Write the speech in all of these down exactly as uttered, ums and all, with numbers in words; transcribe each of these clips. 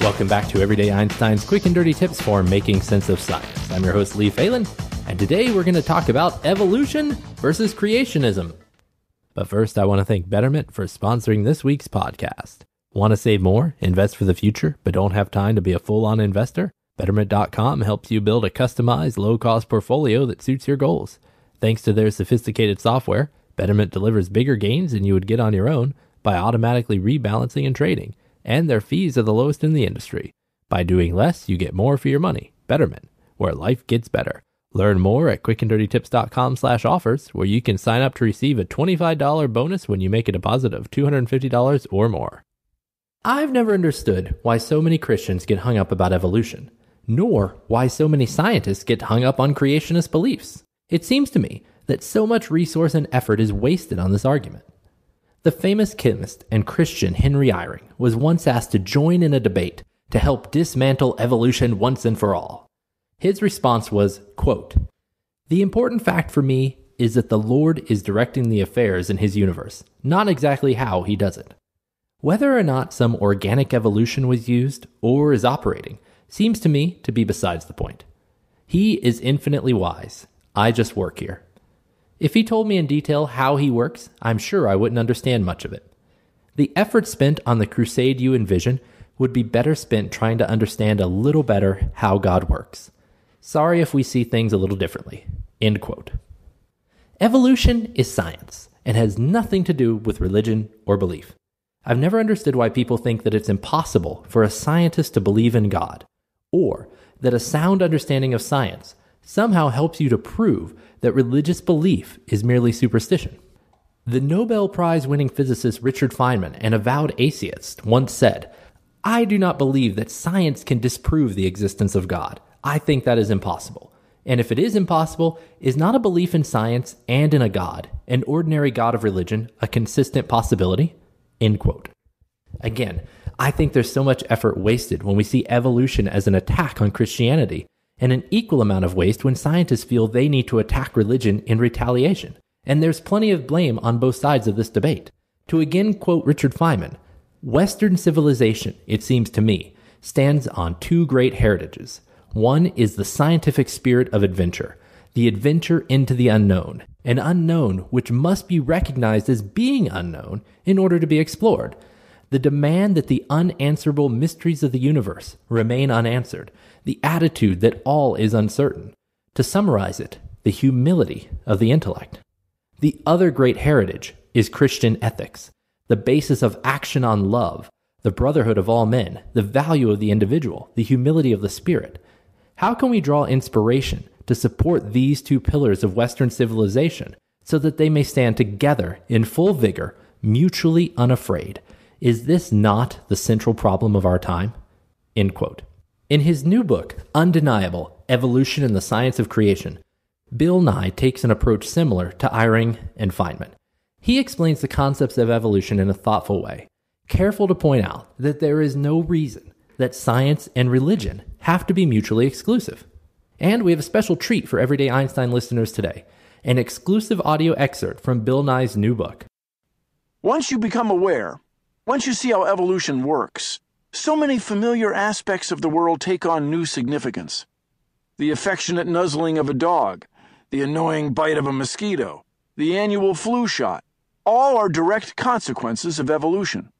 Welcome back to Everyday Einstein's Quick and Dirty Tips for Making Sense of Science. I'm your host, Lee Phelan, and today we're going to talk about evolution versus creationism. But first, I want to thank Betterment for sponsoring this week's podcast. Want to save more, invest for the future, but don't have time to be a full-on investor? Betterment dot com helps you build a customized, low-cost portfolio that suits your goals. Thanks to their sophisticated software, Betterment delivers bigger gains than you would get on your own by automatically rebalancing and trading. And their fees are the lowest in the industry. By doing less, you get more for your money. Betterment, where life gets better. Learn more at quickanddirtytips.com slash offers, where you can sign up to receive a twenty-five dollars bonus when you make a deposit of two hundred fifty dollars or more. I've never understood why so many Christians get hung up about evolution, nor why so many scientists get hung up on creationist beliefs. It seems to me that so much resource and effort is wasted on this argument. The famous chemist and Christian Henry Eyring was once asked to join in a debate to help dismantle evolution once and for all. His response was, quote, "The important fact for me is that the Lord is directing the affairs in his universe, not exactly how he does it. Whether or not some organic evolution was used or is operating seems to me to be besides the point. He is infinitely wise. I just work here. If he told me in detail how he works, I'm sure I wouldn't understand much of it. The effort spent on the crusade you envision would be better spent trying to understand a little better how God works. Sorry if we see things a little differently." End quote. Evolution is science and has nothing to do with religion or belief. I've never understood why people think that it's impossible for a scientist to believe in God, or that a sound understanding of science somehow helps you to prove that religious belief is merely superstition. The Nobel Prize-winning physicist Richard Feynman, an avowed atheist, once said, "I do not believe that science can disprove the existence of God. I think that is impossible. And if it is impossible, is not a belief in science and in a God, an ordinary God of religion, a consistent possibility?" End quote. Again, I think there's so much effort wasted when we see evolution as an attack on Christianity, and an equal amount of waste when scientists feel they need to attack religion in retaliation. And there's plenty of blame on both sides of this debate. To again quote Richard Feynman, "Western civilization, it seems to me, stands on two great heritages. One is the scientific spirit of adventure, the adventure into the unknown, an unknown which must be recognized as being unknown in order to be explored. The demand that the unanswerable mysteries of the universe remain unanswered, the attitude that all is uncertain. To summarize it, the humility of the intellect. The other great heritage is Christian ethics, the basis of action on love, the brotherhood of all men, the value of the individual, the humility of the spirit. How can we draw inspiration to support these two pillars of Western civilization so that they may stand together in full vigor, mutually unafraid? Is this not the central problem of our time?" End quote. In his new book, Undeniable, Evolution and the Science of Creation, Bill Nye takes an approach similar to Eyring and Feynman. He explains the concepts of evolution in a thoughtful way, careful to point out that there is no reason that science and religion have to be mutually exclusive. And we have a special treat for Everyday Einstein listeners today, an exclusive audio excerpt from Bill Nye's new book. Once you become aware, Once you see how evolution works, so many familiar aspects of the world take on new significance. The affectionate nuzzling of a dog, the annoying bite of a mosquito, the annual flu shot, all are direct consequences of evolution.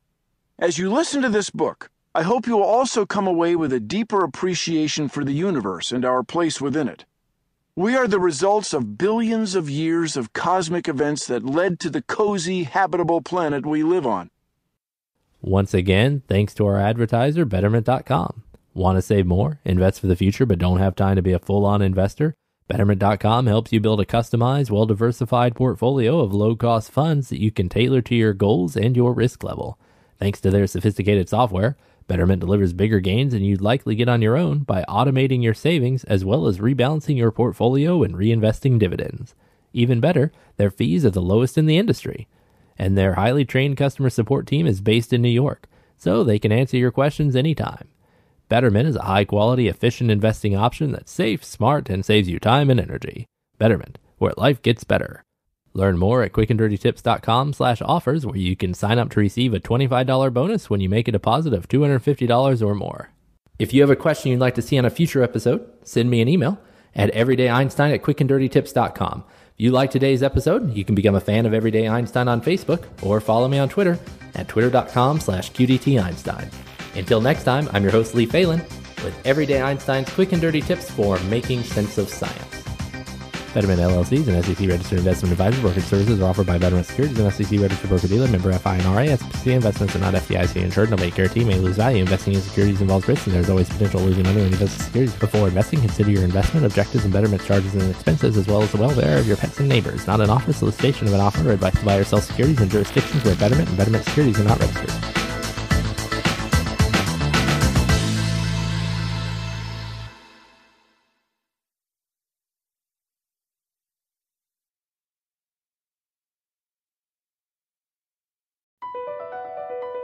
As you listen to this book, I hope you will also come away with a deeper appreciation for the universe and our place within it. We are the results of billions of years of cosmic events that led to the cozy, habitable planet we live on. Once again, thanks to our advertiser, Betterment dot com. Want to save more, invest for the future, but don't have time to be a full-on investor? Betterment dot com helps you build a customized, well-diversified portfolio of low-cost funds that you can tailor to your goals and your risk level. Thanks to their sophisticated software, Betterment delivers bigger gains than you'd likely get on your own by automating your savings as well as rebalancing your portfolio and reinvesting dividends. Even better, their fees are the lowest in the industry. And their highly trained customer support team is based in New York, so they can answer your questions anytime. Betterment is a high-quality, efficient investing option that's safe, smart, and saves you time and energy. Betterment, where life gets better. Learn more at quick and dirty tips dot com slash offers, where you can sign up to receive a twenty-five dollars bonus when you make a deposit of two hundred fifty dollars or more. If you have a question you'd like to see on a future episode, send me an email at everyday einstein at quick and dirty tips dot com. If you like today's episode, you can become a fan of Everyday Einstein on Facebook or follow me on Twitter at twitter dot com slash Q D T Einstein. Until next time, I'm your host, Lee Phelan, with Everyday Einstein's Quick and Dirty Tips for Making Sense of Science. Betterment L L C is an S E C-registered investment advisor. Brokerage services are offered by Betterment Securities, an S E C-registered broker-dealer, member FINRA. S I P C investments are not F D I C insured. No make guarantee may lose value. Investing in securities involves risk, and there's always potential losing money when you invest in securities. Before investing, consider your investment objectives and Betterment charges and expenses, as well as the welfare of your pets and neighbors. Not an offer, solicitation of an offer, or advice to buy or sell securities in jurisdictions where Betterment and Betterment Securities are not registered.